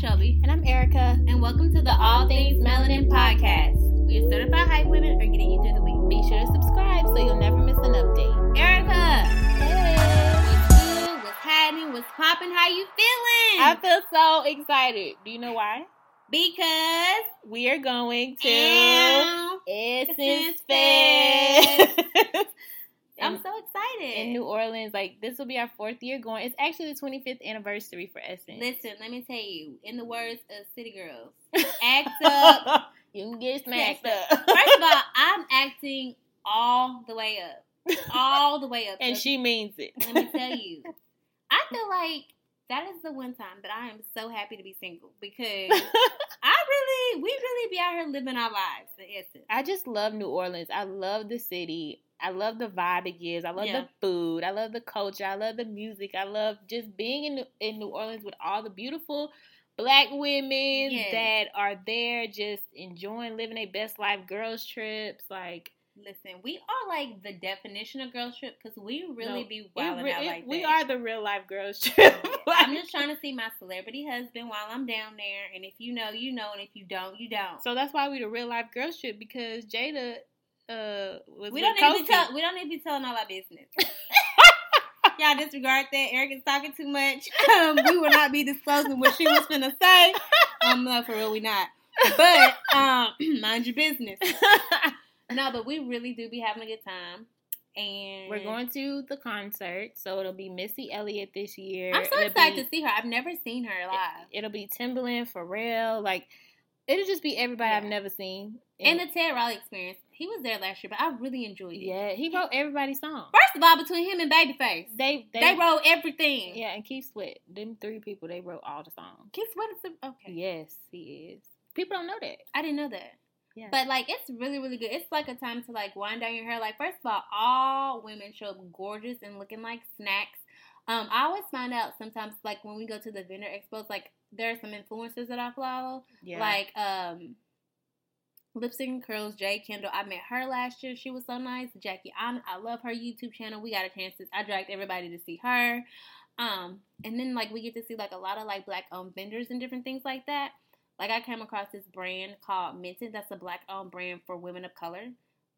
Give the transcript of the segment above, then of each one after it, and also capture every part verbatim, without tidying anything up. Shelby. And I'm Erica. And welcome to the All Things Melanin podcast. We are certified hype women are getting you through the week. Be sure to subscribe so you'll never miss an update. Erica! Hey! What's good? What's happening? What's popping? How you feeling? I feel so excited. Do you know why? Because we are going to Am Essence Fest. I'm so excited. In New Orleans, like, this will be our fourth year going. It's actually the twenty-fifth anniversary for Essence. Listen, let me tell you, in the words of City Girls, act up. You can get smacked up. First of all, I'm acting all the way up. All the way up. And so, she means it. Let me tell you, I feel like that is the one time that I am so happy to be single because I really, we really be out here living our lives in Essence. I just love New Orleans. I love the city. I love the vibe it gives. I love yeah. the food. I love the culture. I love the music. I love just being in New, in New Orleans with all the beautiful black women yes. that are there just enjoying living their best life. Girls trips. Like, listen, we are like the definition of girls trip because we really no, be wilding re- out like we that. We are the real life girls trip. Like, I'm just trying to see my celebrity husband while I'm down there. And if you know, you know. And if you don't, you don't. So that's why we the real life girls trip because Jada... Uh, we don't need to be tell, we don't need to be telling all our business. Y'all disregard that. Eric is talking too much. Um, we will not be disclosing what she was finna say. Um, no, for real, we not. But um, mind your business. No, but we really do be having a good time. And we're going to the concert, so it'll be Missy Elliott this year. I'm so it'll excited be, to see her. I've never seen her live. It, it'll be Timbaland, Pharrell, like it'll just be everybody yeah. I've never seen. And, and the Ted Riley experience. He was there last year, but I really enjoyed it. Yeah, he wrote everybody's song. First of all, between him and Babyface, they they, they wrote everything. Yeah, and Keith Sweat, them three people, they wrote all the songs. Keith Sweat is the, okay. Yes, he is. People don't know that. I didn't know that. Yeah. But like, it's really, really good. It's like a time to like wind down your hair. Like, first of all, all women show up gorgeous and looking like snacks. Um, I always find out sometimes like when we go to the vendor expos, like there are some influencers that I follow. Yeah. Like um. Lipstick and Curls, Jay Kendall. I met her last year. She was so nice. Jackie, I, I love her YouTube channel. We got a chance to, I dragged everybody to see her. Um, and then, like, we get to see, like, a lot of, like, black-owned vendors and different things like that. Like, I came across this brand called Minted. That's a black-owned brand for women of color.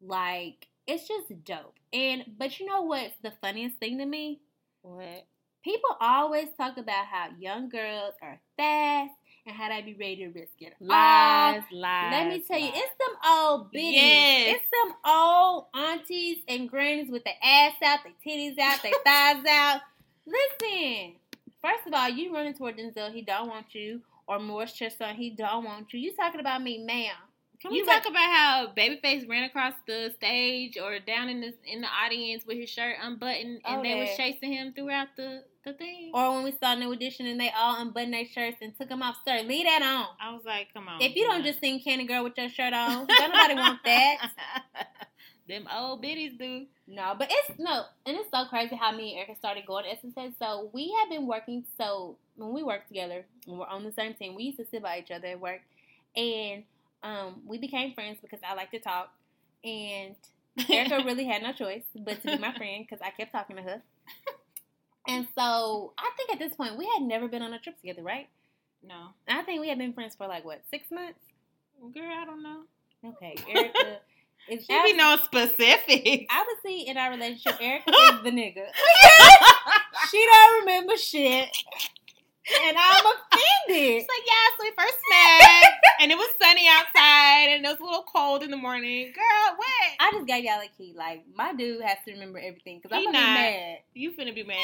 Like, it's just dope. And, but you know what's the funniest thing to me? What? People always talk about how young girls are fast. And how they be ready to risk it. Lies, oh, lies. Let me tell lies. you, it's some old bitties. Yes. It's some old aunties and grannies with their ass out, their titties out, their thighs out. Listen, first of all, you running toward Denzel, he don't want you. Or Morris Chestnut, he don't want you. You talking about me, ma'am. Can we you talk like, about how Babyface ran across the stage or down in the, in the audience with his shirt unbuttoned and oh, they was chasing him throughout the... the thing. Or when we saw New Edition and they all unbuttoned their shirts and took them off. Sir, leave that on. I was like, come on. If you don't just sing Candy Girl with your shirt on, don't nobody want that. Them old biddies do. No, but it's, no, and it's so crazy how me and Erica started going to Essence. So we have been working, so when we work together, and we're on the same team, we used to sit by each other at work, and um, we became friends because I like to talk, and Erica really had no choice but to be my friend because I kept talking to her. And so, I think at this point, we had never been on a trip together, right? No. I think we had been friends for, like, what, six months? Girl, I don't know. Okay, Erica. Is, she be no specific. Obviously, in our relationship, Erica is the nigga. She don't remember shit. And I'm offended. She's like, yeah, so we first met, and it was sunny outside, and it was a little cold in the morning. Girl, what? I just got y'all a key. Like, my dude has to remember everything, because I'm going to be mad. You finna be mad.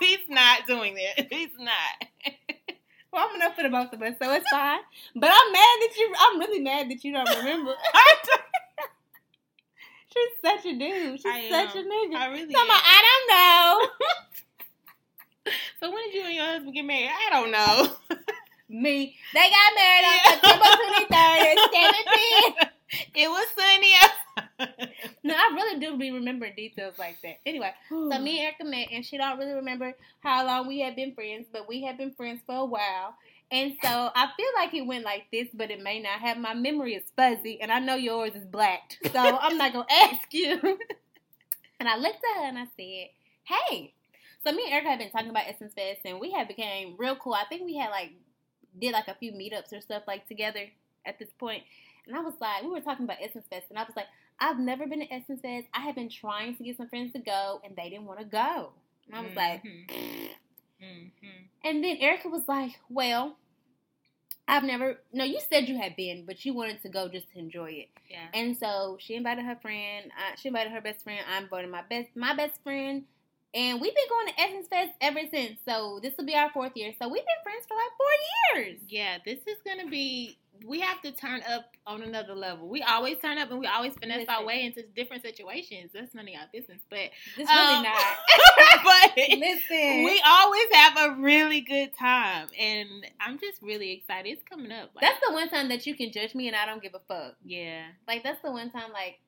He's not doing that. He's not. Well, I'm enough for the both of us, so it's fine. But I'm mad that you, I'm really mad that you don't remember. She's such a dude. She's I such am. a nigga. I really so am. Like, I don't know. So when did you and your husband get married? I don't know. Me. They got married on yeah. September twenty-third, seventeen. It was sunny outside. No, I really do be remembering details like that. Anyway, Ooh. so me and Erica met, and she don't really remember how long we had been friends, but we had been friends for a while. And so I feel like it went like this, but it may not have. My memory is fuzzy, and I know yours is blacked. So I'm not going to ask you. And I looked at her, and I said, hey. So me and Erica have been talking about Essence Fest, and we have became real cool. I think we had, like, did like a few meetups or stuff like together at this point. And I was like, we were talking about Essence Fest, and I was like, I've never been to Essence Fest. I have been trying to get some friends to go, and they didn't want to go. And I was mm-hmm. like, mm-hmm. And then Erica was like, well, I've never, no, you said you had been, but you wanted to go just to enjoy it. Yeah. And so she invited her friend, uh, she invited her best friend, I invited my best, my best friend, and we've been going to Essence Fest ever since. So this will be our fourth year. So we've been friends for like four years. Yeah, this is going to be, we have to turn up on another level. We always turn up and we always finesse Listen. our way into different situations. That's none of y'all business, but it's um, really not. But Listen. we always have a really good time, and I'm just really excited. It's coming up. Like, that's the one time that you can judge me, and I don't give a fuck. Yeah, like that's the one time. Like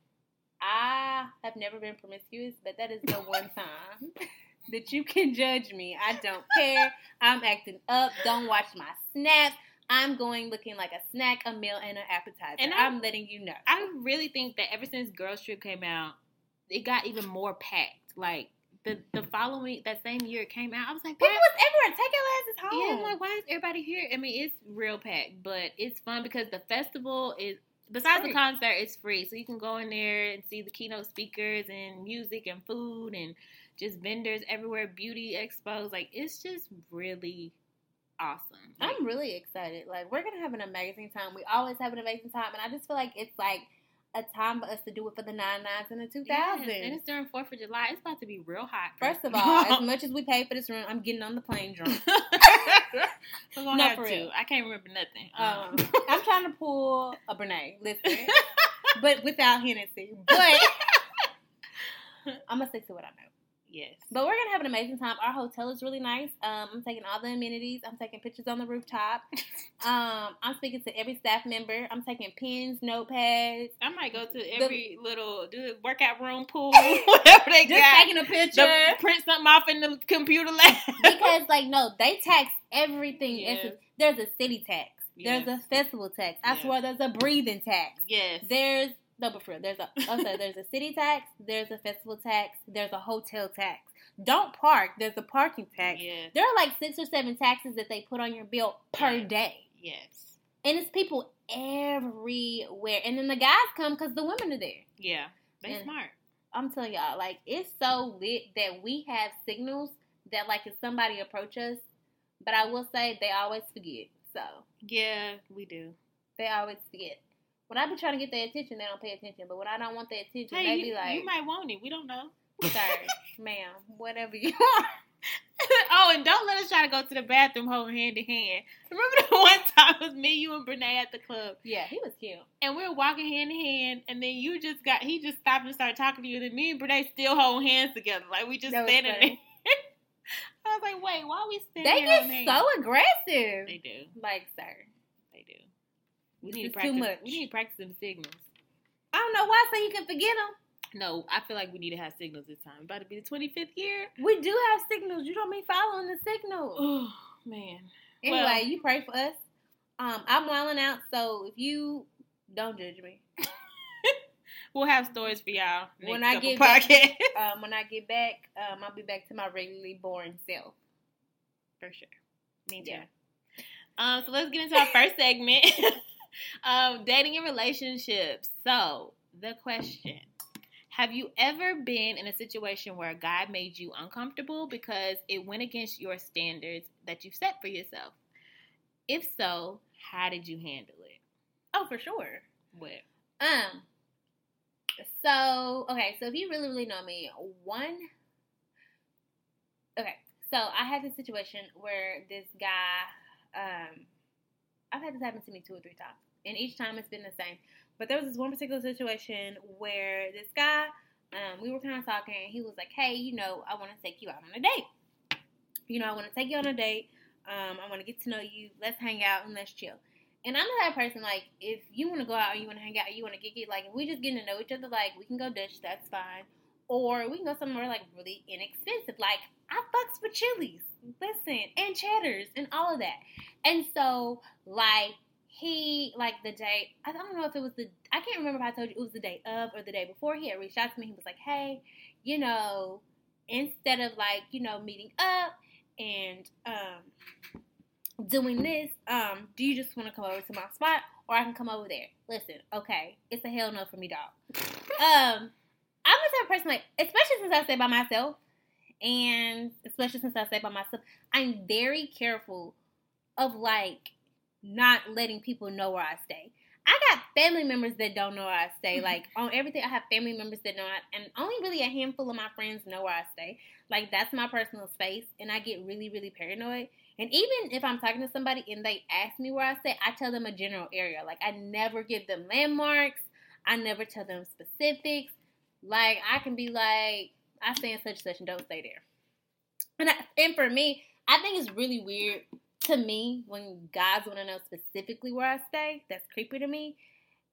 I have never been promiscuous, but that is the one time. That you can judge me. I don't care. I'm acting up. Don't watch my snaps. I'm going looking like a snack, a meal, and an appetizer. And I, I'm letting you know. I really think that ever since Girls Trip came out, it got even more packed. Like, the, the following, that same year it came out, I was like, people was everywhere. Take your asses home. Yeah, I'm like, why is everybody here? I mean, it's real packed, but it's fun because the festival is, besides the concert, it's free. So you can go in there and see the keynote speakers and music and food and just vendors everywhere, beauty expos. Like, it's just really awesome. Like, I'm really excited. Like, we're going to have an amazing time. We always have an amazing time. And I just feel like it's like a time for us to do it for the nine nines and the two thousands. Yeah, and it's during fourth of July. It's about to be real hot. First of all, as much as we paid for this room, I'm getting on the plane drunk. We're going to have to. I can't remember nothing. Um, I'm trying to pull a Brené. Listen. But without Hennessy. But I'm going to stick to what I know. Yes. But we're going to have an amazing time. Our hotel is really nice. Um, I'm taking all the amenities. I'm taking pictures on the rooftop. um, I'm speaking to every staff member. I'm taking pens, notepads. I might go to every the, little do workout room, pool, whatever they just got. Just taking a picture. The, print something off in the computer lab. Because, like, no, they tax everything. Yes. It's, there's a city tax. Yes. There's a festival tax. I yes. swear there's a breathing tax. Yes. There's... No, but for real, there's a okay, there's a city tax, there's a festival tax, there's a hotel tax. Don't park, there's a parking tax. Yeah. There are like six or seven taxes that they put on your bill per yes. day. Yes. And it's people everywhere. And then the guys come because the women are there. Yeah. They and smart. I'm telling y'all, like, it's so lit that we have signals that, like, if somebody approach us, but I will say they always forget, so. Yeah, we do. They always forget. When I be trying to get their attention, they don't pay attention. But when I don't want their attention, hey, they be you, like... you might want it. We don't know. Sorry, ma'am. Whatever you want. Oh, and don't let us try to go to the bathroom holding hand in hand. Remember the one time it was me, you, and Brené at the club? Yeah, he was cute. And we were walking hand in hand, and then you just got... He just stopped and started talking to you, and then me and Brené still holding hands together. Like, we just standing there. I was like, wait, why are we standing there holding hands? They get so aggressive. They do. Like, sir. They do. We need, to practice, too much. we need to practice them signals. I don't know why, so you can forget them. No, I feel like we need to have signals this time. About to be the twenty-fifth year. We do have signals. You don't be following the signals. Oh, man. Anyway, well, you pray for us. Um, I'm wilding out, so if you don't judge me. We'll have stories for y'all next when I get back, um, When I get back, um, I'll be back to my regularly boring self. For sure. Me too. Yeah. Um, so let's get into our first segment. Um, dating and relationships. So, the question. Have you ever been in a situation where a guy made you uncomfortable because it went against your standards that you set for yourself? If so, how did you handle it? Oh, for sure. What? Um, so, okay, so if you really, really know me, one, okay, so I had this situation where this guy, um, I've had this happen to me two or three times, and each time it's been the same. But there was this one particular situation where this guy, um, we were kind of talking, and he was like, hey, you know, I want to take you out on a date. You know, I want to take you on a date. Um, I want to get to know you. Let's hang out and let's chill. And I'm the type of person, like, if you want to go out and you want to hang out, you want to get it, like, if we just getting to know each other, like, we can go Dutch, that's fine. Or we can go somewhere, like, really inexpensive. Like, I fucks with Chili's. Listen, and Cheddars and all of that. And so, like, he, like, the day, I don't know if it was the, I can't remember if I told you it was the day of or the day before. He had reached out to me. He was like, hey, you know, instead of, like, you know, meeting up and, um, doing this, um, do you just want to come over to my spot, or I can come over there? Listen, okay, it's a hell no for me, dog. um, I'm the type of person, like, especially since I stay by myself, and especially since I stay by myself, I'm very careful of, like, not letting people know where I stay. I got family members that don't know where I stay. Like, on everything, I have family members that know I, and only really a handful of my friends know where I stay. Like, that's my personal space, and I get really, really paranoid. And even if I'm talking to somebody and they ask me where I stay, I tell them a general area. Like, I never give them landmarks. I never tell them specifics. Like, I can be like, I stay in such such and don't stay there. And, I, and for me, I think it's really weird to me when guys want to know specifically where I stay. That's creepy to me.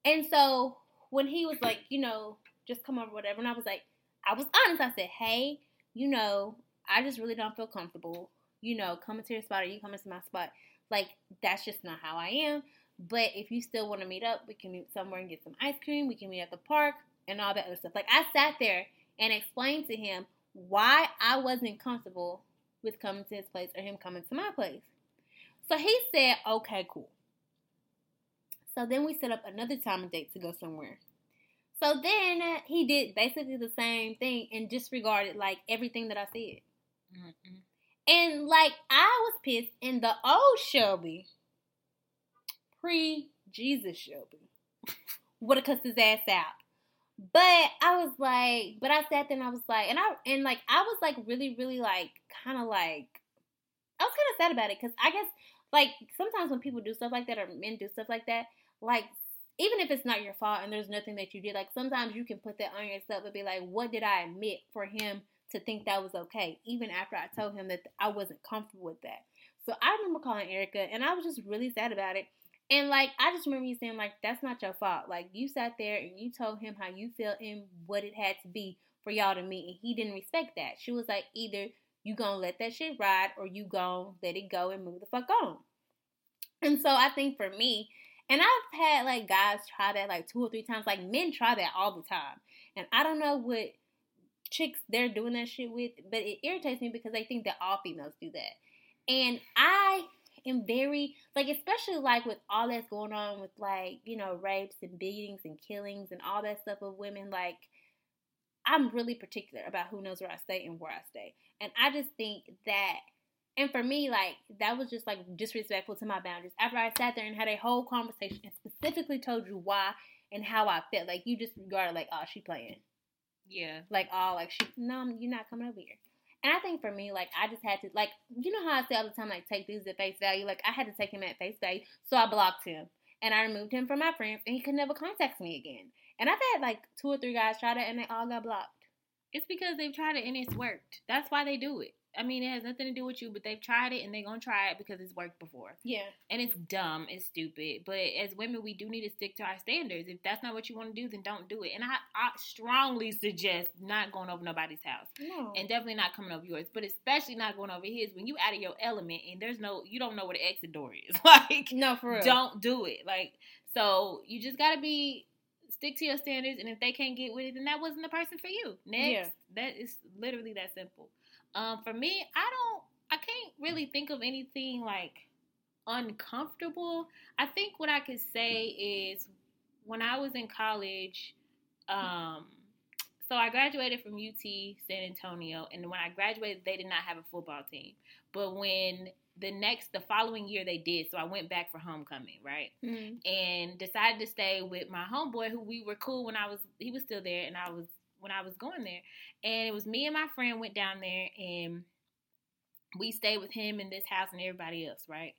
And so when he was like, you know, just come over, whatever. And I was like, I was honest. I said, hey, you know, I just really don't feel comfortable, you know, coming to your spot or you coming to my spot. Like, that's just not how I am. But if you still want to meet up, we can meet somewhere and get some ice cream. We can meet at the park and all that other stuff. Like, I sat there and explained to him why I wasn't comfortable with coming to his place or him coming to my place. So he said, okay, cool. So then we set up another time and date to go somewhere. So then uh, he did basically the same thing and disregarded, like, everything that I said. Mm-mm. And, like, I was pissed in the old Shelby, pre-Jesus Shelby, would have cussed his ass out. But I was like, but I sat there and I was like, and I, and like, I was like really, really like, kind of like, I was kind of sad about it. Cause I guess like sometimes when people do stuff like that or men do stuff like that, like even if it's not your fault and there's nothing that you did, like sometimes you can put that on yourself and be like, what did I admit for him to think that was okay? Even after I told him that I wasn't comfortable with that. So I remember calling Erica and I was just really sad about it. And, like, I just remember you saying, like, that's not your fault. Like, you sat there and you told him how you felt and what it had to be for y'all to meet. And he didn't respect that. She was like, either you gonna let that shit ride or you gonna let it go and move the fuck on. And so I think for me, and I've had, like, guys try that, like, two or three times. Like, men try that all the time. And I don't know what chicks they're doing that shit with, but it irritates me because they think that all females do that. And I... And very, like, especially, like, with all that's going on with, like, you know, rapes and beatings and killings and all that stuff of women, like, I'm really particular about who knows where I stay and where I stay. And I just think that, and for me, like, that was just, like, disrespectful to my boundaries. After I sat there and had a whole conversation and specifically told you why and how I felt, like, you just regarded, like, oh, she playing. Yeah. Like, oh, like, she, no, you're not coming over here. And I think for me, like, I just had to, like, you know how I say all the time, like, take dudes at face value? Like, I had to take him at face value, so I blocked him. And I removed him from my friends, and he could never contact me again. And I've had, like, two or three guys try that, and they all got blocked. It's because they've tried it, and it's worked. That's why they do it. I mean, it has nothing to do with you, but they've tried it, and they're going to try it because it's worked before. Yeah. And it's dumb. It's stupid. But as women, we do need to stick to our standards. If that's not what you want to do, then don't do it. And I, I strongly suggest not going over nobody's house. No. And definitely not coming over yours. But especially not going over his when you out of your element and there's no, you don't know where the exit door is. Like, no, for real. Don't do it. Like, so you just got to be, stick to your standards. And if they can't get with it, then that wasn't the person for you. Next. Yeah. That is literally that simple. Um, for me, I don't, I can't really think of anything, like, uncomfortable. I think what I could say is when I was in college, um, so I graduated from U T San Antonio, and when I graduated, they did not have a football team. But when the next, the following year they did, so I went back for homecoming, right? Mm-hmm. And decided to stay with my homeboy, who we were cool when I was, he was still there, and I was, when I was going there, and it was me and my friend went down there, and we stayed with him in this house and everybody else, right?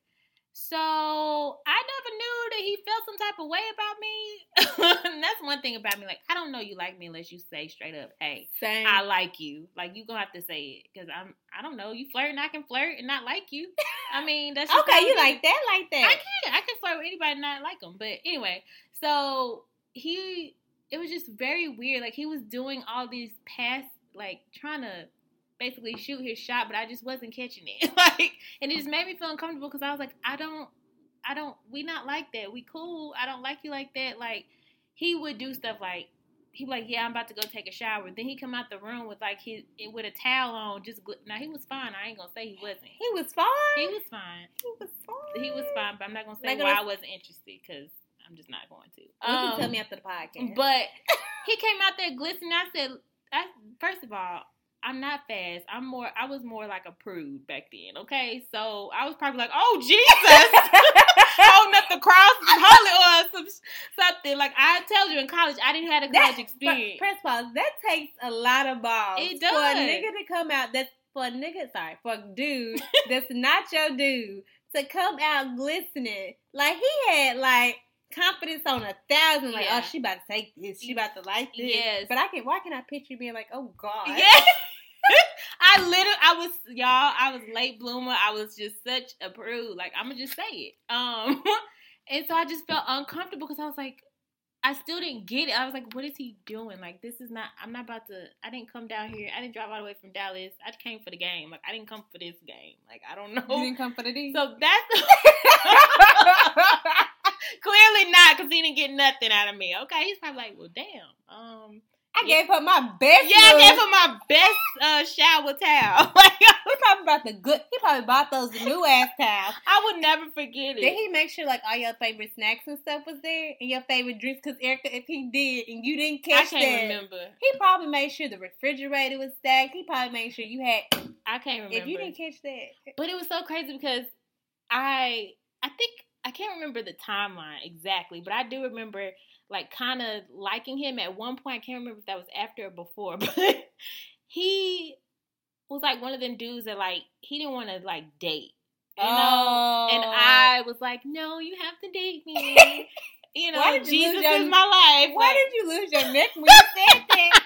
So I never knew that he felt some type of way about me. And that's one thing about me, like, I don't know you like me unless you say straight up, hey, same. I like you. Like, you gonna have to say it, because I'm, I don't know, you flirt and I can flirt and not like you. I mean, that's just okay. You like that, like that. I can, I can flirt with anybody and not like them. But anyway, so he. It was just very weird. Like, he was doing all these pass, like, trying to basically shoot his shot, but I just wasn't catching it. Like, and it just made me feel uncomfortable because I was like, I don't, I don't, we not like that. We cool. I don't like you like that. Like, he would do stuff like, he was like, yeah, I'm about to go take a shower. Then he come out the room with like his with a towel on. Just now he was fine. I ain't gonna say he wasn't. He was fine. He was fine. He was fine. He was fine. But I'm not gonna say like why was... I wasn't interested because I'm just not going to. You um, can tell me after the podcast. But he came out there glistening. I said, I, first of all, I'm not fast. I'm more. I was more like a prude back then. Okay, so I was probably like, oh Jesus. Holding up the cross and holy oil some, something. Like I told you in college, I didn't have a college that, experience. Press pause. That takes a lot of balls. It does. For a nigga to come out, that's for a nigga, sorry, for a dude that's not your dude to come out glistening. Like he had like confidence on a thousand. Like, yeah. Oh, she about to take this. She about to like this. Yes. But I can, why can I picture being like, oh God. Yes. I literally, I was, y'all, I was late bloomer. I was just such a prude. Like, I'm going to just say it. Um, and so I just felt uncomfortable because I was like, I still didn't get it. I was like, what is he doing? Like, this is not, I'm not about to, I didn't come down here. I didn't drive all the way from Dallas. I came for the game. Like, I didn't come for this game. Like, I don't know. You didn't come for the D? So that's, clearly not because he didn't get nothing out of me. Okay, he's probably like, well, damn, um. I yeah. gave her my best. Yeah, look. I gave her my best uh, shower towel. Like, he probably bought the good. He probably bought those new ass towels. I would never forget it. Did he make sure like all your favorite snacks and stuff was there and your favorite drinks? Because Erica, if he did and you didn't catch that, I can't that, remember. He probably made sure the refrigerator was stacked. He probably made sure you had. I can't remember if you didn't catch that. But it was so crazy because I, I think I can't remember the timeline exactly, but I do remember. Like, kind of liking him at one point. I can't remember if that was after or before, but he was, like, one of them dudes that, like, he didn't want to, like, date, you oh. know? And I was like, no, you have to date me. You know, why did you Jesus your, is my life. Why like, did you lose your neck when you said that?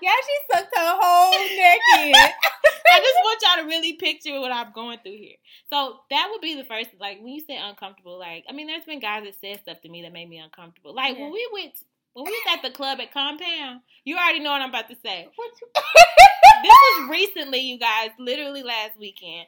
Yeah, she sucked her whole neck in. I just want y'all to really picture what I'm going through here. So that would be the first, like, when you say uncomfortable, like, I mean, there's been guys that said stuff to me that made me uncomfortable. Like, yeah. when we went, when we was at the club at Compound, you already know what I'm about to say. What you- This was recently, you guys, literally last weekend.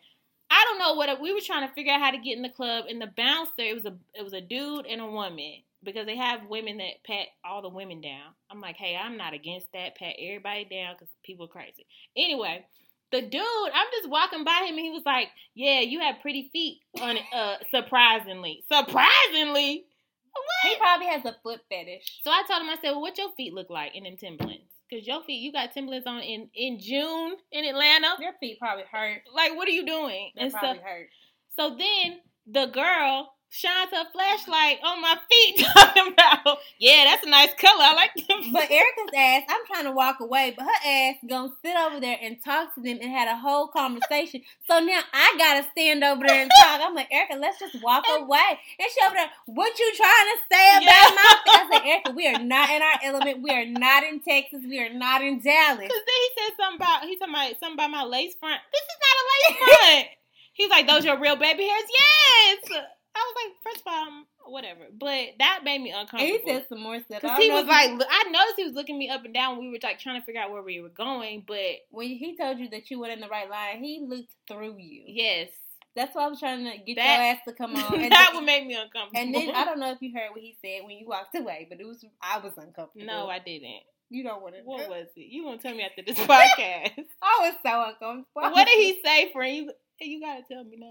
I don't know what, it, we were trying to figure out how to get in the club, and the bouncer, it was a, it was a dude and a woman. Because they have women that pat all the women down. I'm like, hey, I'm not against that. Pat everybody down because people are crazy. Anyway, the dude, I'm just walking by him and he was like, yeah, you have pretty feet. On uh, surprisingly. Surprisingly? What? He probably has a foot fetish. So I told him, I said, well, what your feet look like in them Timbalands? Because your feet, you got Timbalands on in, in June in Atlanta. Your feet probably hurt. Like, what are you doing? They probably so, hurt. So then the girl... shines her flashlight on my feet, talking about, yeah, that's a nice color. I like them. But Erica's ass, I'm trying to walk away, but her ass gonna sit over there and talk to them and had a whole conversation. So now I gotta stand over there and talk. I'm like, Erica, let's just walk away. And she over there, what you trying to say about yeah. my feet? I said, Erica, we are not in our element. We are not in Texas. We are not in Dallas. Because then he said something about, he talking about something about my lace front. This is not a lace front. He's like, those your real baby hairs? Yes! I was like, first of all, whatever. But that made me uncomfortable. And he said some more stuff. Because he was like, you... I noticed he was looking me up and down when we were like trying to figure out where we were going. But when he told you that you were in the right line, he looked through you. Yes. That's why I was trying to get that, your ass to come on. And that then, would make me uncomfortable. And then, I don't know if you heard what he said when you walked away, but it was I was uncomfortable. No, I didn't. You don't want to. What was it? You won't tell me after this podcast. I was so uncomfortable. What did he say, friend? You gotta tell me now.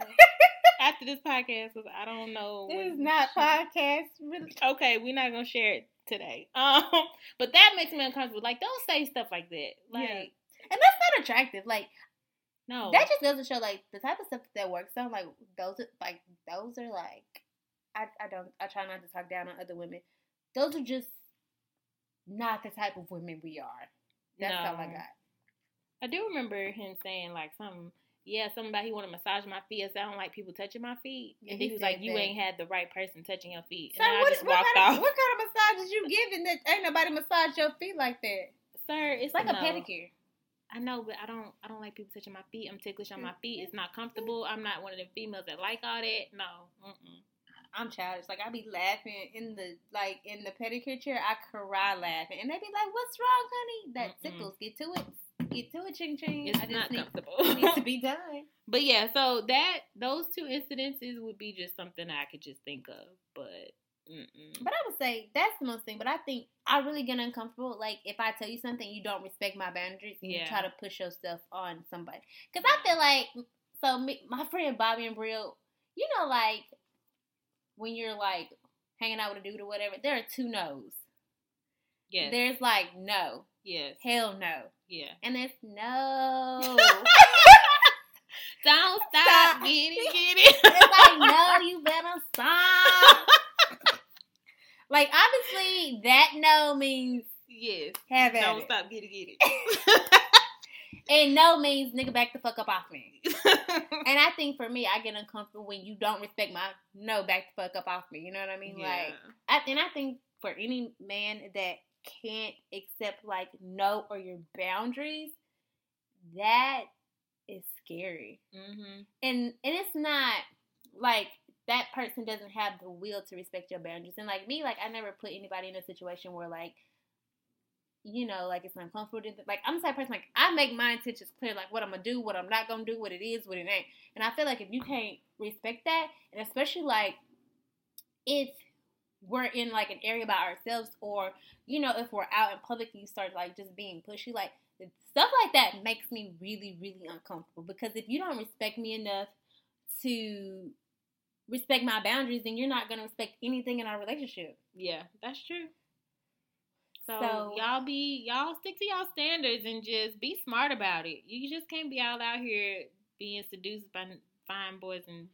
After this podcast, because I don't know. This is not podcast. Really. Okay, we're not gonna share it today. Um, but that makes me uncomfortable. Like, don't say stuff like that. Like, yeah. And that's not attractive. Like, no, that just doesn't show. Like the type of stuff that works on. Like those, are, like those are like. I I don't. I try not to talk down on other women. Those are just not the type of women we are. That's no. all I got. I do remember him saying like something. Yeah, something about he want to massage my feet. I said, I don't like people touching my feet. And yeah, he, he was like, you that. ain't had the right person touching your feet. And so what, I just what walked kind of, off. What kind of massage is you giving that ain't nobody massage your feet like that? Sir, it's like a, a no. pedicure. I know, but I don't I don't like people touching my feet. I'm ticklish on my feet. It's not comfortable. I'm not one of the females that like all that. No. Mm-mm. I'm childish. Like, I be laughing in the, like, in the pedicure chair. I cry laughing. And they be like, what's wrong, honey? That Mm-mm. tickles. Get to it. Get to it, ching ching. It's I just not need, comfortable. It needs to be done. But yeah, so that those two incidences would be just something I could just think of. But Mm-mm. But I would say that's the most thing. But I think I really get uncomfortable. Like, if I tell you something, you don't respect my boundaries. And yeah. You try to push yourself on somebody. Because I feel like, so me, my friend Bobby and Brill, you know, like, when you're, like, hanging out with a dude or whatever, there are two no's. Yes. There's, like, no. Yes. Hell no. Yeah. And there's no. Don't stop. stop. Get it, get it. It's like, no, you better stop. Like, obviously, that no means yes. Have at Don't it. Stop, get it, get it. And no means nigga back the fuck up off me. And I think for me, I get uncomfortable when you don't respect my no back the fuck up off me. You know what I mean? Yeah. Like, I, and I think for any man that can't accept, like, no or your boundaries, that is scary. Mm-hmm. And and it's not, like, that person doesn't have the will to respect your boundaries. And, like, me, like, I never put anybody in a situation where, like, you know, like, it's uncomfortable. Like, I'm the type of person, like, I make my intentions clear, like, what I'm going to do, what I'm not going to do, what it is, what it ain't. And I feel like if you can't respect that, and especially, like, if we're in, like, an area by ourselves or, you know, if we're out in public and you start, like, just being pushy, like, stuff like that makes me really, really uncomfortable. Because if you don't respect me enough to respect my boundaries, then you're not going to respect anything in our relationship. Yeah, that's true. So, so y'all be, y'all stick to y'all standards and just be smart about it. You just can't be all out here being seduced by fine boys and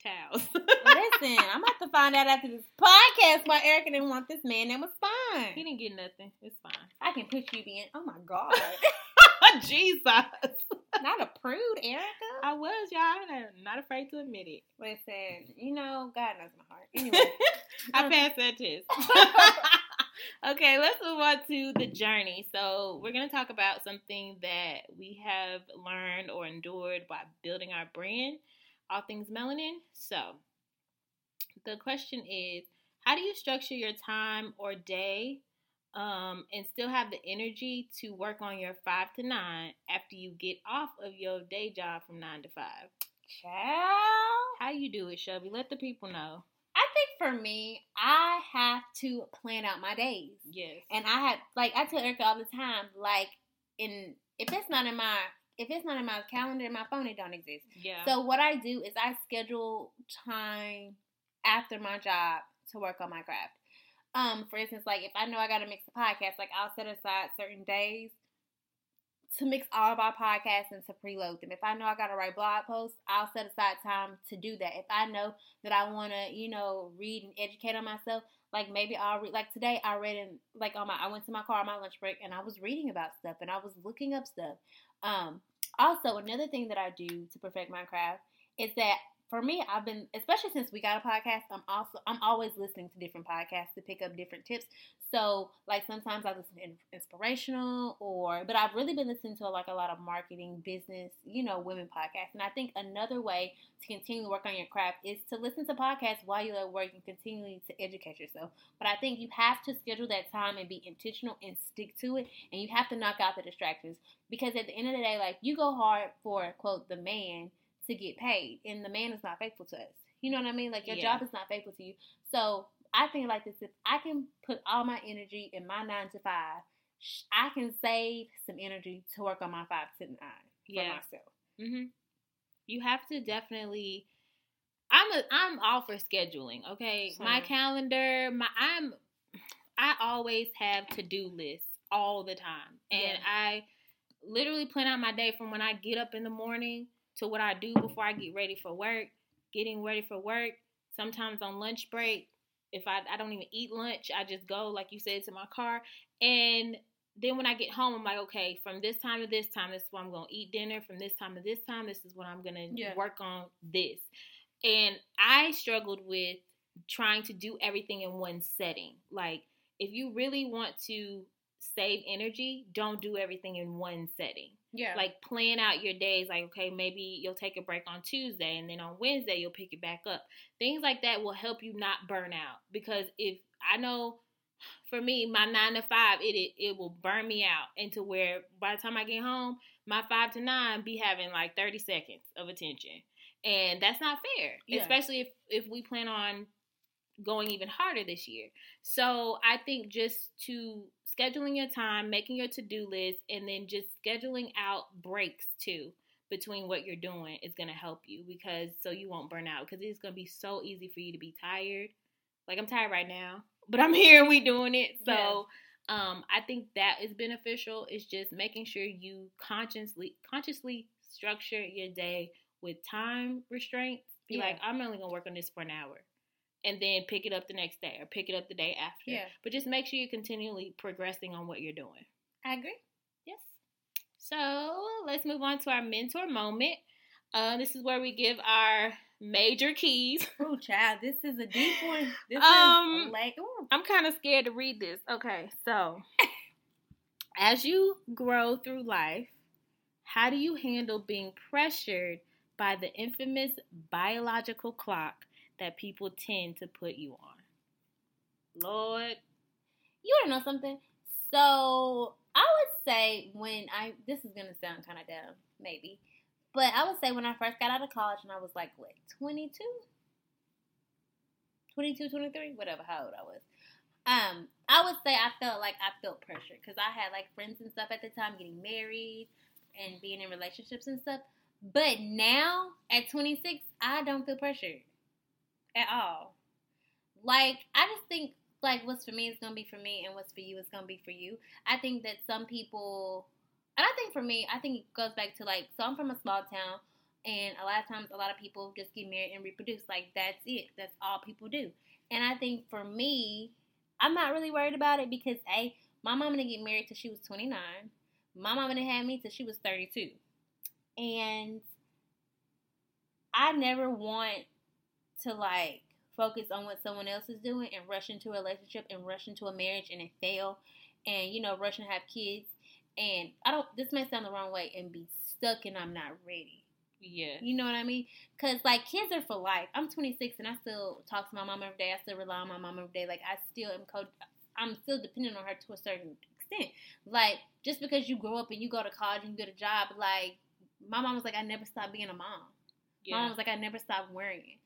towels. Listen, I'm about to find out after this podcast why Erica didn't want this man that was fine. He didn't get nothing. It's fine. I can picture you being, oh my God. Jesus. Not a prude, Erica. I was, y'all. I'm not afraid to admit it. Listen, you know, God knows my heart. Anyway. I passed that test. Okay, let's move on to the journey. So we're going to talk about something that we have learned or endured while building our brand, All Things Melanin. So the question is, how do you structure your time or day um, and still have the energy to work on your five to nine after you get off of your day job from nine to five? Child. How you do it, Shelby? Let the people know. I think for me, I have to plan out my days. Yes. And I have, like, I tell Erica all the time, like, in if it's not in my if it's not in my calendar, in my phone, it don't exist. Yeah. So what I do is I schedule time after my job to work on my craft. Um, for instance, like, if I know I gotta mix a podcast, like, I'll set aside certain days to mix all of our podcasts and to preload them. If I know I got to write blog posts, I'll set aside time to do that. If I know that I want to, you know, read and educate on myself, like, maybe I'll read. Like, today I read in, like, on my, I went to my car on my lunch break and I was reading about stuff and I was looking up stuff. Um, also, another thing that I do to perfect my craft is that, for me, I've been, especially since we got a podcast, I'm also, I'm always listening to different podcasts to pick up different tips. So, like, sometimes I listen to inspirational or, but I've really been listening to, like, a lot of marketing, business, you know, women podcasts. And I think another way to continue to work on your craft is to listen to podcasts while you're at work and continuing to educate yourself. But I think you have to schedule that time and be intentional and stick to it. And you have to knock out the distractions, because at the end of the day, like, you go hard for, quote, the man to get paid, and the man is not faithful to us. You know what I mean? Like, your yeah. job is not faithful to you. So I think, like, this, if I can put all my energy in my nine to five, I can save some energy to work on my five to nine for yeah. myself. Mm-hmm. You have to definitely. I'm a, I'm all for scheduling. Okay, so, my calendar. My I'm. I always have to-do lists all the time, and yeah. I literally plan out my day from when I get up in the morning to what I do before I get ready for work, getting ready for work. Sometimes on lunch break, if I, I don't even eat lunch, I just go, like you said, to my car. And then when I get home, I'm like, okay, from this time to this time, this is what I'm going to eat dinner. From this time to this time, this is what I'm going to yeah. work on this. And I struggled with trying to do everything in one setting. Like, if you really want to save energy, don't do everything in one setting. Yeah. Like, plan out your days. Like, okay, maybe you'll take a break on Tuesday, and then on Wednesday you'll pick it back up. Things like that will help you not burn out. Because if I know, for me, my nine to five, it it, it will burn me out into where by the time I get home, my five to nine be having like thirty seconds of attention, and that's not fair. Yeah. Especially if if we plan on going even harder this year. So I think just to scheduling your time, making your to-do list, and then just scheduling out breaks too between what you're doing is going to help you, because so you won't burn out, because it's going to be so easy for you to be tired. Like, I'm tired right now, but I'm here and we doing it. So yeah. um, I think that is beneficial. It's just making sure you consciously consciously structure your day with time restraints. Be yeah. like, I'm only going to work on this for an hour. And then pick it up the next day or pick it up the day after. Yeah. But just make sure you're continually progressing on what you're doing. I agree. Yes. So let's move on to our mentor moment. Uh, this is where we give our major keys. Oh, child, this is a deep one. This um, is like, ooh. I'm kind of scared to read this. Okay, so as you grow through life, how do you handle being pressured by the infamous biological clock that people tend to put you on? Lord. You want to know something? So, I would say when I, this is going to sound kind of dumb, maybe, but I would say when I first got out of college and I was like, what, twenty-two, twenty-two, twenty-three, whatever, how old I was. Um, I would say I felt like I felt pressure because I had like friends and stuff at the time getting married and being in relationships and stuff. But now at twenty-six, I don't feel pressured. At all. Like, I just think, like, what's for me is going to be for me, and what's for you is going to be for you. I think that some people, and I think for me, I think it goes back to, like, so I'm from a small town, and a lot of times, a lot of people just get married and reproduce. Like, that's it. That's all people do. And I think for me, I'm not really worried about it because, A, my mama didn't get married till she was twenty-nine. My mama didn't have me till she was thirty-two. And I never want to, like, focus on what someone else is doing and rush into a relationship and rush into a marriage and it fail and, you know, rush and have kids. And I don't, this may sound the wrong way, and be stuck and I'm not ready. Yeah. You know what I mean? Because, like, kids are for life. I'm twenty-six and I still talk to my mom every day. I still rely on my mom every day. Like, I still am, co- I'm still dependent on her to a certain extent. Like, just because you grow up and you go to college and you get a job, like, my mom was like, I never stopped being a mom. Yeah. My mom was like, I never stopped wearing it.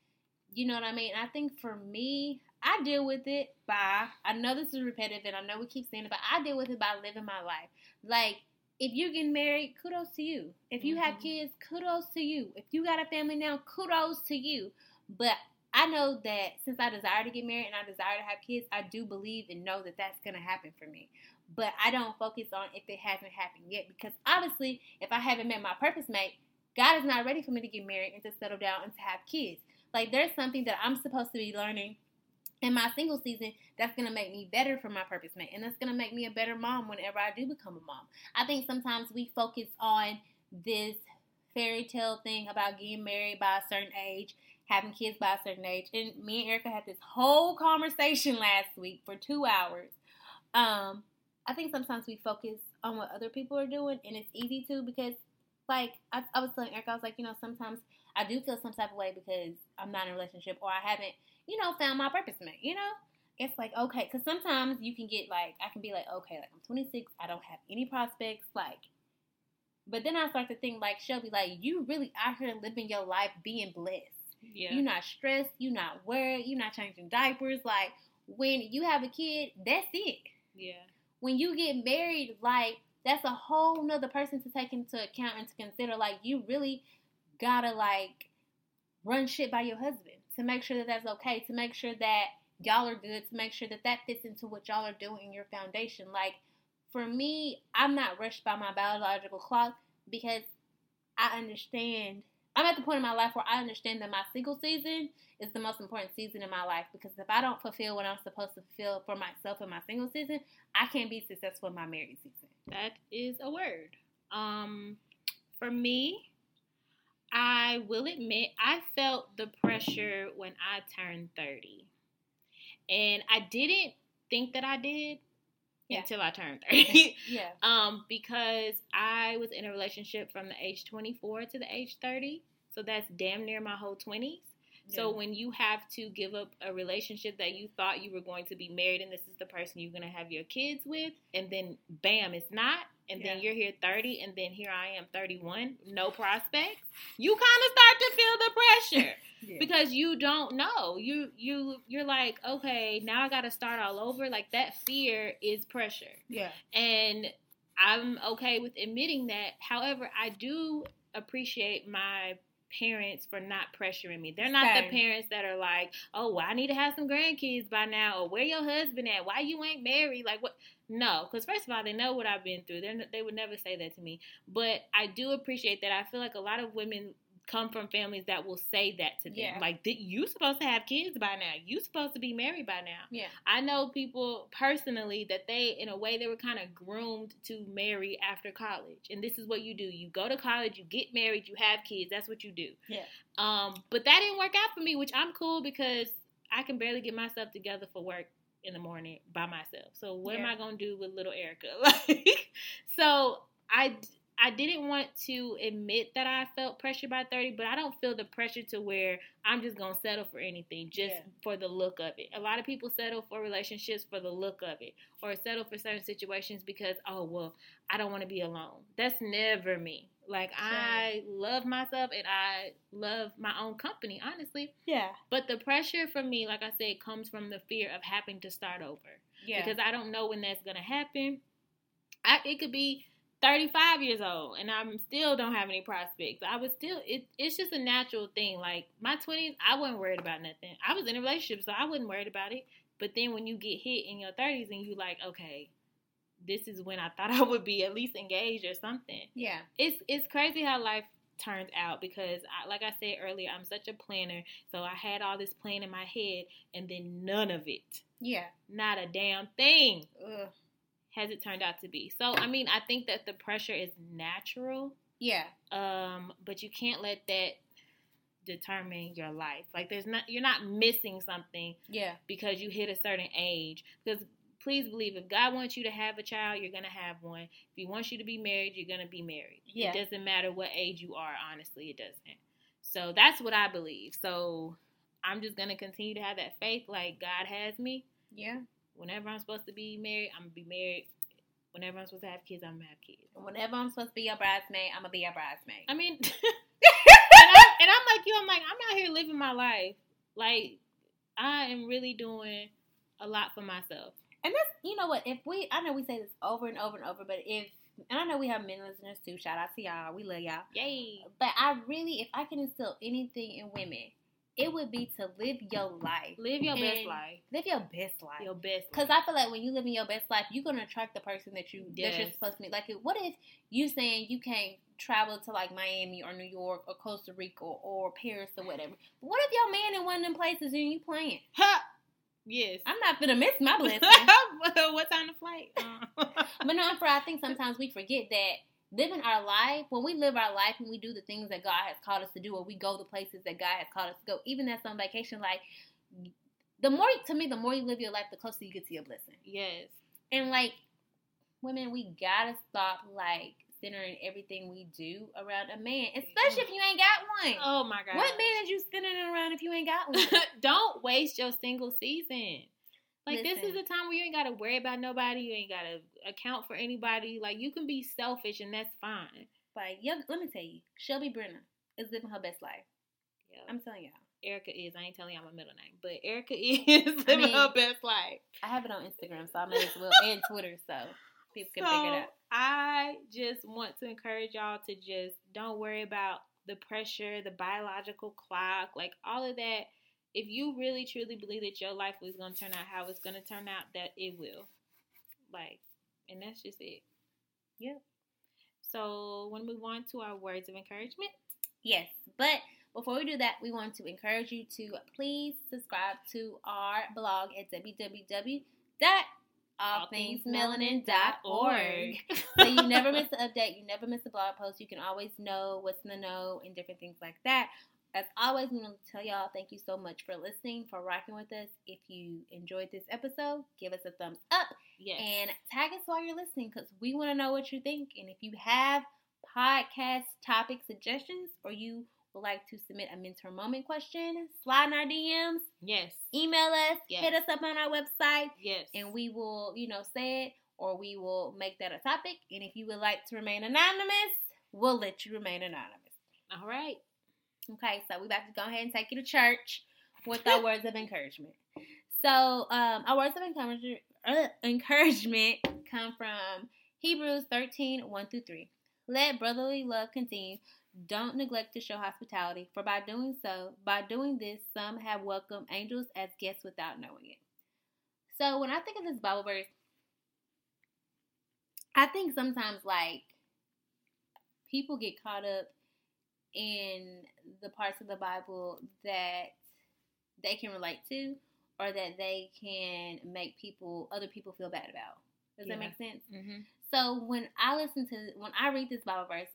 You know what I mean? I think for me, I deal with it by, I know this is repetitive and I know we keep saying it, but I deal with it by living my life. Like, if you're getting married, kudos to you. If you mm-hmm. have kids, kudos to you. If you got a family now, kudos to you. But I know that since I desire to get married and I desire to have kids, I do believe and know that that's going to happen for me. But I don't focus on if it hasn't happened yet, because obviously, if I haven't met my purpose mate, God is not ready for me to get married and to settle down and to have kids. Like, there's something that I'm supposed to be learning in my single season that's going to make me better for my purpose mate. And that's going to make me a better mom whenever I do become a mom. I think sometimes we focus on this fairy tale thing about getting married by a certain age, having kids by a certain age. And me and Erica had this whole conversation last week for two hours. Um, I think sometimes we focus on what other people are doing. And it's easy to, because, like, I, I was telling Erica, I was like, you know, sometimes I do feel some type of way because I'm not in a relationship or I haven't, you know, found my purpose mate, you know? It's like, okay, because sometimes you can get, like, I can be like, okay, like, I'm twenty-six, I don't have any prospects, like, but then I start to think, like, Shelby, like, you really out here living your life being blessed. Yeah. You're not stressed, you're not worried, you're not changing diapers, like, when you have a kid, that's it. Yeah. When you get married, like, that's a whole nother person to take into account and to consider, like, you really gotta, like, run shit by your husband to make sure that that's okay, to make sure that y'all are good, to make sure that that fits into what y'all are doing in your foundation. Like, for me, I'm not rushed by my biological clock because I understand, I'm at the point in my life where I understand that my single season is the most important season in my life, because if I don't fulfill what I'm supposed to fulfill for myself in my single season, I can't be successful in my married season. That is a word. Um, for me, I will admit, I felt the pressure when I turned thirty. And I didn't think that I did yeah. until I turned thirty. yeah. Um, because I was in a relationship from the age twenty-four to the age thirty. So that's damn near my whole twenties. Yeah. So when you have to give up a relationship that you thought you were going to be married and this is the person you're going to have your kids with, and then bam, it's not. And yeah. then you're here thirty, and then here I am thirty-one, no prospects. You kind of start to feel the pressure. yeah. because you don't know. You you you're like, okay, now I got to start all over. Like, that fear is pressure. Yeah, and I'm okay with admitting that. However, I do appreciate my parents for not pressuring me. They're not Same. The parents that are like, oh, well, I need to have some grandkids by now, or where your husband at? Why you ain't married? Like, what? No, because first of all, they know what I've been through. They're, they would never say that to me. But I do appreciate that. I feel like a lot of women come from families that will say that to them. Yeah. Like, you supposed to have kids by now. You supposed to be married by now. Yeah. I know people personally that they, in a way, they were kind of groomed to marry after college. And this is what you do. You go to college, you get married, you have kids. That's what you do. Yeah. Um, but that didn't work out for me, which I'm cool because I can barely get myself together for work in the morning by myself. So what yeah. am I going to do with little Erica? Like, so I... I didn't want to admit that I felt pressure by thirty, but I don't feel the pressure to where I'm just going to settle for anything just yeah. for the look of it. A lot of people settle for relationships for the look of it, or settle for certain situations because, oh, well, I don't want to be alone. That's never me. Like, so, I love myself and I love my own company, honestly. Yeah. But the pressure for me, like I said, comes from the fear of having to start over. Yeah. Because I don't know when that's going to happen. I, it could be thirty-five years old, and I'm still don't have any prospects. I was still, it, it's just a natural thing. Like, my twenties, I wasn't worried about nothing. I was in a relationship, so I wasn't worried about it. But then when you get hit in your thirties and you like, okay, this is when I thought I would be at least engaged or something. Yeah. It's, it's crazy how life turns out because, I, like I said earlier, I'm such a planner. So I had all this plan in my head, and then none of it. Yeah. Not a damn thing. Ugh. Has it turned out to be. So, I mean, I think that the pressure is natural. Yeah. Um, but you can't let that determine your life. Like, there's not, you're not missing something. Yeah. Because you hit a certain age. Because please believe, if God wants you to have a child, you're going to have one. If He wants you to be married, you're going to be married. Yeah. It doesn't matter what age you are, honestly. It doesn't. So, that's what I believe. So, I'm just going to continue to have that faith. Like, God has me. Yeah. Whenever I'm supposed to be married, I'm going to be married. Whenever I'm supposed to have kids, I'm going to have kids. Whenever I'm supposed to be your bridesmaid, I'm going to be your bridesmaid. I mean, and, I'm, and I'm like you, I'm like, I'm out here living my life. Like, I am really doing a lot for myself. And that's, you know what, if we, I know we say this over and over and over, but if, and I know we have men listeners too, shout out to y'all, we love y'all. Yay. But I really, if I can instill anything in women, it would be to live your life. Live your best life. Live your best life. Your best life. Because I feel like when you live in your best life, you're going to attract the person that, you, yes. that you're supposed to meet. Like, what if you saying you can't travel to, like, Miami or New York or Costa Rica or, or Paris or whatever? What if your man in one of them places and you playing? Ha! Yes. I'm not going to miss my blessing. What time to flight? Uh. But no, for I think sometimes we forget that. Living our life, when we live our life and we do the things that God has called us to do, or we go the places that God has called us to go, even that's on vacation, like, the more, to me, the more you live your life, the closer you get to your blessing. Yes. And, like, women, we gotta stop, like, centering everything we do around a man, especially if you ain't got one. Oh, my God. What man is you centering around if you ain't got one? Don't waste your single season. Like, Listen. This is a time where you ain't got to worry about nobody. You ain't got to account for anybody. Like, you can be selfish, and that's fine. Like, yeah, let me tell you, Shelby Brenner is living her best life. Yep. I'm telling y'all. Erica is. I ain't telling y'all my middle name. But Erica is living I mean, her best life. I have it on Instagram, so I might as well. And Twitter, so people can so, figure it out. I just want to encourage y'all to just don't worry about the pressure, the biological clock, like, all of that. If you really, truly believe that your life was going to turn out how it's going to turn out, that it will. Like, and that's just it. Yep. So, when we move on to our words of encouragement. Yes. But before we do that, we want to encourage you to please subscribe to our blog at w w w dot all things melanin dot org. So you never miss an update. You never miss a blog post. You can always know what's in the know and different things like that. As always, we want to tell y'all thank you so much for listening, for rocking with us. If you enjoyed this episode, give us a thumbs up. Yes. And tag us while you're listening, because we want to know what you think. And if you have podcast topic suggestions, or you would like to submit a mentor moment question, slide in our D Ms. Yes. Email us. Yes. Hit us up on our website. Yes. And we will, you know, say it, or we will make that a topic. And if you would like to remain anonymous, we'll let you remain anonymous. All right. Okay, so we're about to go ahead and take you to church with our words of encouragement. So um, our words of encouragement, uh, encouragement come from Hebrews thirteen, one through three. Let brotherly love continue. Don't neglect to show hospitality, for by doing so, by doing this, some have welcomed angels as guests without knowing it. So when I think of this Bible verse, I think sometimes, like, people get caught up in the parts of the Bible that they can relate to or that they can make people, other people feel bad about. Does yeah. that make sense? Mm-hmm. So when I listen to, when I read this Bible verse,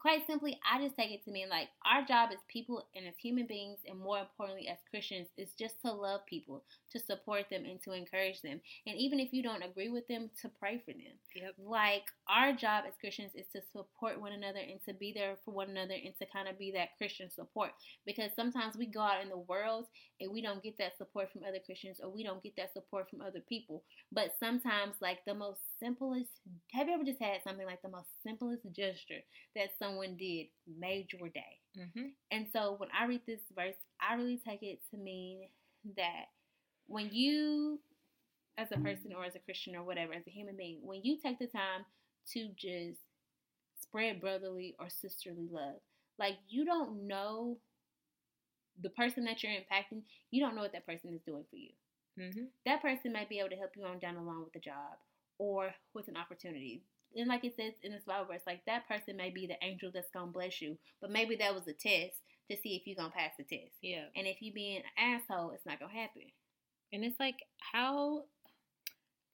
quite simply, I just take it to mean, like, our job as people and as human beings, and more importantly as Christians, is just to love people, to support them, and to encourage them. And even if you don't agree with them, to pray for them. Yep. Like, our job as Christians is to support one another and to be there for one another and to kind of be that Christian support. Because sometimes we go out in the world and we don't get that support from other Christians, or we don't get that support from other people. But sometimes, like, the most simplest, have you ever just had something like the most simplest gesture that someone Someone did made your day? Mm-hmm. And so when I read this verse, I really take it to mean that when you, as a person or as a Christian or whatever, as a human being, when you take the time to just spread brotherly or sisterly love, like, you don't know the person that you're impacting, you don't know what that person is doing for you. Mm-hmm. That person might be able to help you on down the line with a job or with an opportunity. And like it says in this Bible verse, like, that person may be the angel that's going to bless you. But maybe that was a test to see if you're going to pass the test. Yeah. And if you being an asshole, it's not going to happen. And it's like, how,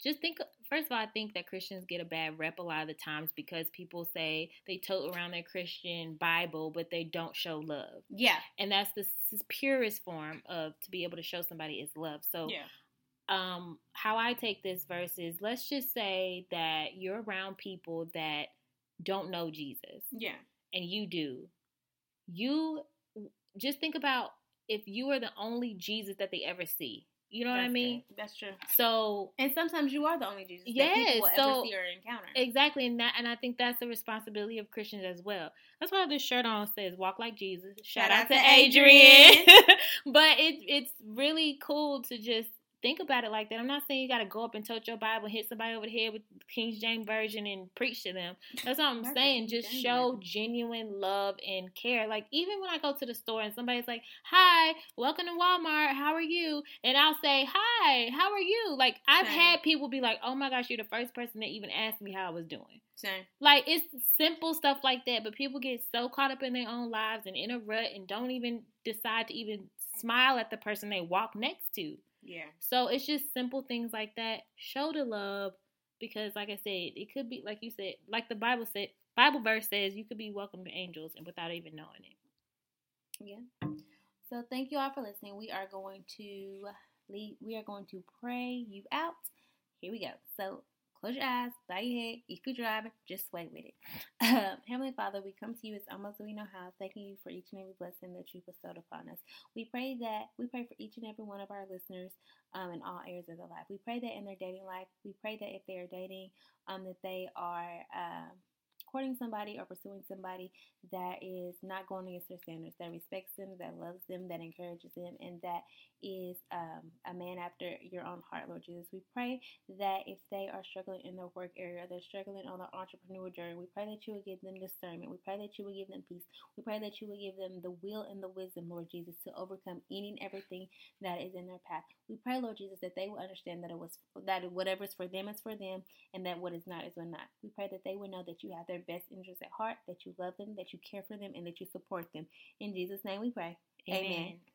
just think, first of all, I think that Christians get a bad rep a lot of the times because people say they tote around their Christian Bible, but they don't show love. Yeah. And that's the purest form of, to be able to show somebody is love. So, yeah. Um, how I take this verse is, let's just say that you're around people that don't know Jesus. Yeah. And you do. You just think about if you are the only Jesus that they ever see. You know That's what I mean? Good. That's true. So, and sometimes you are the only Jesus yes, that people will so, ever see or encounter. Exactly, and that, and I think that's the responsibility of Christians as well. That's why this shirt on says "Walk like Jesus." Shout, Shout out, out to Adrian. Adrian. But it it's really cool to just think about it like that. I'm not saying you got to go up and tote your Bible, hit somebody over the head with King James Version and preach to them. That's what I'm Perfect. saying. Just genuine. show genuine love and care. Like, even when I go to the store and somebody's like, "Hi, welcome to Walmart. How are you?" And I'll say, "Hi, how are you?" Like, I've Same. had people be like, "Oh my gosh, you're the first person that even asked me how I was doing." Same. Like, it's simple stuff like that. But people get so caught up in their own lives and in a rut and don't even decide to even smile at the person they walk next to. Yeah. So it's just simple things like that. Show the love, because like I said, it could be, like you said, like the Bible said, Bible verse says, you could be welcome to angels and without even knowing it. Yeah. So thank you all for listening. We are going to lead, we are going to pray you out. Here we go. So close your eyes, bow your head. If you're driving, just sway with it. Um, Heavenly Father, we come to you as almost as we know how, thanking you for each and every blessing that you bestowed upon us. We pray that, we pray for each and every one of our listeners um, in all areas of their life. We pray that in their dating life, we pray that if they are dating, um, that they are um, courting somebody or pursuing somebody that is not going against their standards, that respects them, that loves them, that encourages them, and that is um, a man after your own heart, Lord Jesus. We pray that if they are struggling in their work area, they're struggling on their entrepreneur journey, we pray that you would give them discernment. We pray that you would give them peace. We pray that you would give them the will and the wisdom, Lord Jesus, to overcome any and everything that is in their path. We pray, Lord Jesus, that they will understand that it was that whatever is for them is for them, and that what is not is what not. We pray that they will know that you have their best interests at heart, that you love them, that you care for them, and that you support them. In Jesus' name we pray. Amen. Amen.